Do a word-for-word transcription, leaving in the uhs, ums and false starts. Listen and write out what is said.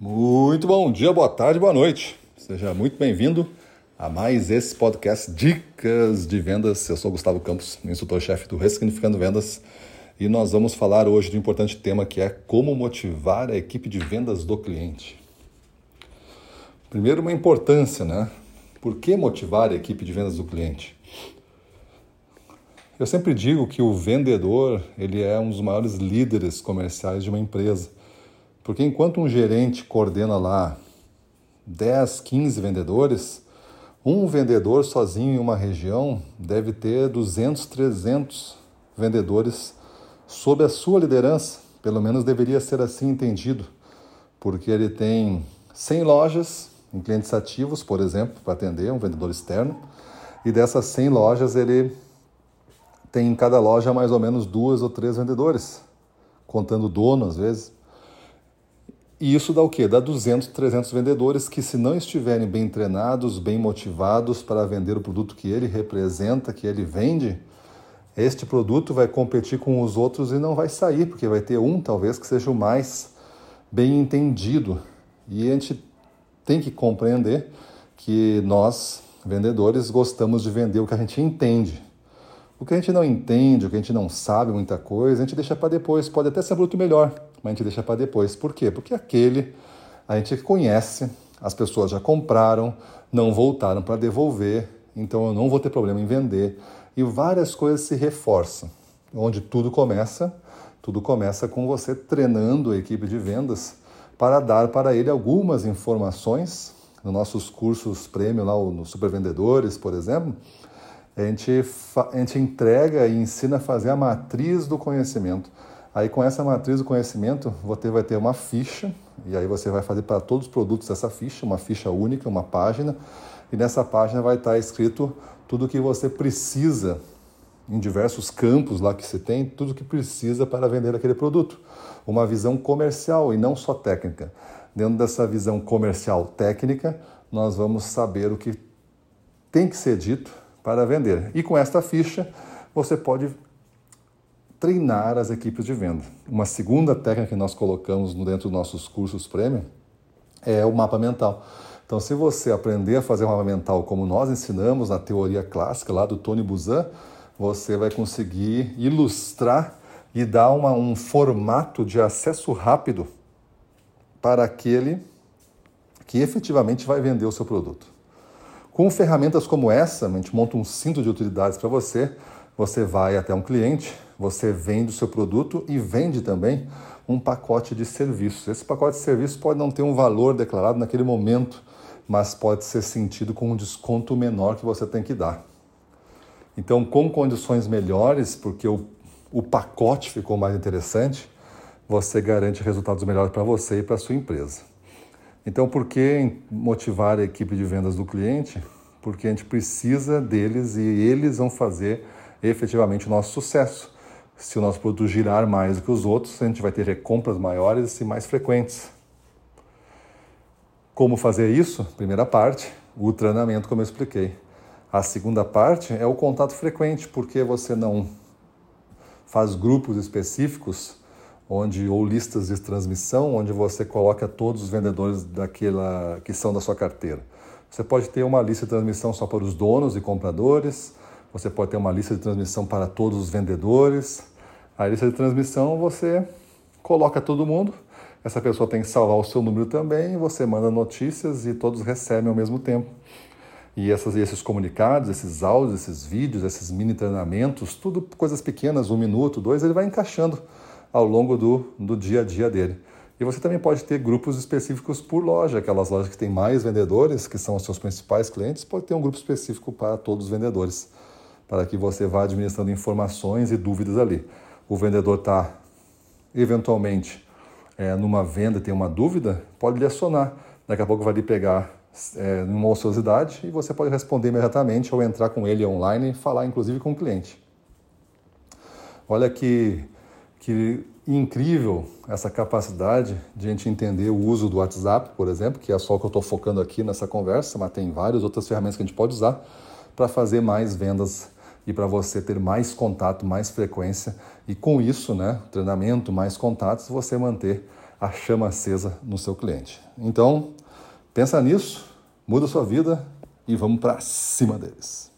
Muito bom dia, boa tarde, boa noite. Seja muito bem-vindo a mais esse podcast Dicas de Vendas. Eu sou Gustavo Campos, instrutor-chefe do Ressignificando Vendas, e nós vamos falar hoje de um importante tema que é como motivar a equipe de vendas do cliente. Primeiro, uma importância, né? Por que motivar a equipe de vendas do cliente? Eu sempre digo que o vendedor, ele é um dos maiores líderes comerciais de uma empresa. Porque enquanto um gerente coordena lá dez, quinze vendedores, um vendedor sozinho em uma região deve ter duzentos, trezentos vendedores sob a sua liderança. Pelo menos deveria ser assim entendido. Porque ele tem cem lojas em clientes ativos, por exemplo, para atender um vendedor externo. E dessas cem lojas, ele tem em cada loja mais ou menos duas ou três vendedores, contando o dono às vezes. E isso dá o quê? Dá duzentos, trezentos vendedores que, se não estiverem bem treinados, bem motivados para vender o produto que ele representa, que ele vende, este produto vai competir com os outros e não vai sair, porque vai ter um, talvez, que seja o mais bem entendido. E a gente tem que compreender que nós, vendedores, gostamos de vender o que a gente entende. O que a gente não entende, o que a gente não sabe muita coisa, a gente deixa para depois. Pode até ser produto melhor, mas a gente deixa para depois. Por quê? Porque aquele a gente conhece, as pessoas já compraram, não voltaram para devolver, então eu não vou ter problema em vender. E várias coisas se reforçam. Onde tudo começa, tudo começa com você treinando a equipe de vendas para dar para ele algumas informações. Nos nossos cursos premium, lá no Supervendedores, por exemplo, A gente, a gente entrega e ensina a fazer a matriz do conhecimento. Aí, com essa matriz do conhecimento, você vai ter uma ficha, e aí você vai fazer para todos os produtos essa ficha, uma ficha única, uma página, e nessa página vai estar escrito tudo o que você precisa, em diversos campos lá que se tem, tudo o que precisa para vender aquele produto. Uma visão comercial e não só técnica. Dentro dessa visão comercial técnica, nós vamos saber o que tem que ser dito para vender. E com esta ficha, você pode treinar as equipes de venda. Uma segunda técnica que nós colocamos dentro dos nossos cursos premium é o mapa mental. Então, se você aprender a fazer um mapa mental como nós ensinamos na teoria clássica lá do Tony Buzan, você vai conseguir ilustrar e dar uma, um formato de acesso rápido para aquele que efetivamente vai vender o seu produto. Com ferramentas como essa, a gente monta um cinto de utilidades para você, você vai até um cliente, você vende o seu produto e vende também um pacote de serviços. Esse pacote de serviços pode não ter um valor declarado naquele momento, mas pode ser sentido com um desconto menor que você tem que dar. Então, com condições melhores, porque o, o pacote ficou mais interessante, você garante resultados melhores para você e para a sua empresa. Então, por que motivar a equipe de vendas do cliente? Porque a gente precisa deles e eles vão fazer efetivamente o nosso sucesso. Se o nosso produto girar mais do que os outros, a gente vai ter recompras maiores e mais frequentes. Como fazer isso? Primeira parte, o treinamento, como eu expliquei. A segunda parte é o contato frequente, porque você não faz grupos específicos, onde, ou listas de transmissão, onde você coloca todos os vendedores daquela que são da sua carteira. Você pode ter uma lista de transmissão só para os donos e compradores, você pode ter uma lista de transmissão para todos os vendedores. A lista de transmissão você coloca todo mundo, essa pessoa tem que salvar o seu número também, você manda notícias e todos recebem ao mesmo tempo. E essas, esses comunicados, esses áudios, esses vídeos, esses mini treinamentos, tudo coisas pequenas, um minuto, dois, ele vai encaixando ao longo do, do dia a dia dele. E você também pode ter grupos específicos por loja, aquelas lojas que têm mais vendedores, que são os seus principais clientes, pode ter um grupo específico para todos os vendedores, para que você vá administrando informações e dúvidas ali. O vendedor está, eventualmente, é, numa venda, tem uma dúvida, pode lhe acionar. Daqui a pouco vai lhe pegar é, uma ociosidade e você pode responder imediatamente ou entrar com ele online e falar, inclusive, com o cliente. Olha que... Que incrível essa capacidade de a gente entender o uso do WhatsApp, por exemplo, que é só o que eu estou focando aqui nessa conversa, mas tem várias outras ferramentas que a gente pode usar para fazer mais vendas e para você ter mais contato, mais frequência. E com isso, né, treinamento, mais contatos, você manter a chama acesa no seu cliente. Então, pensa nisso, muda a sua vida e vamos para cima deles.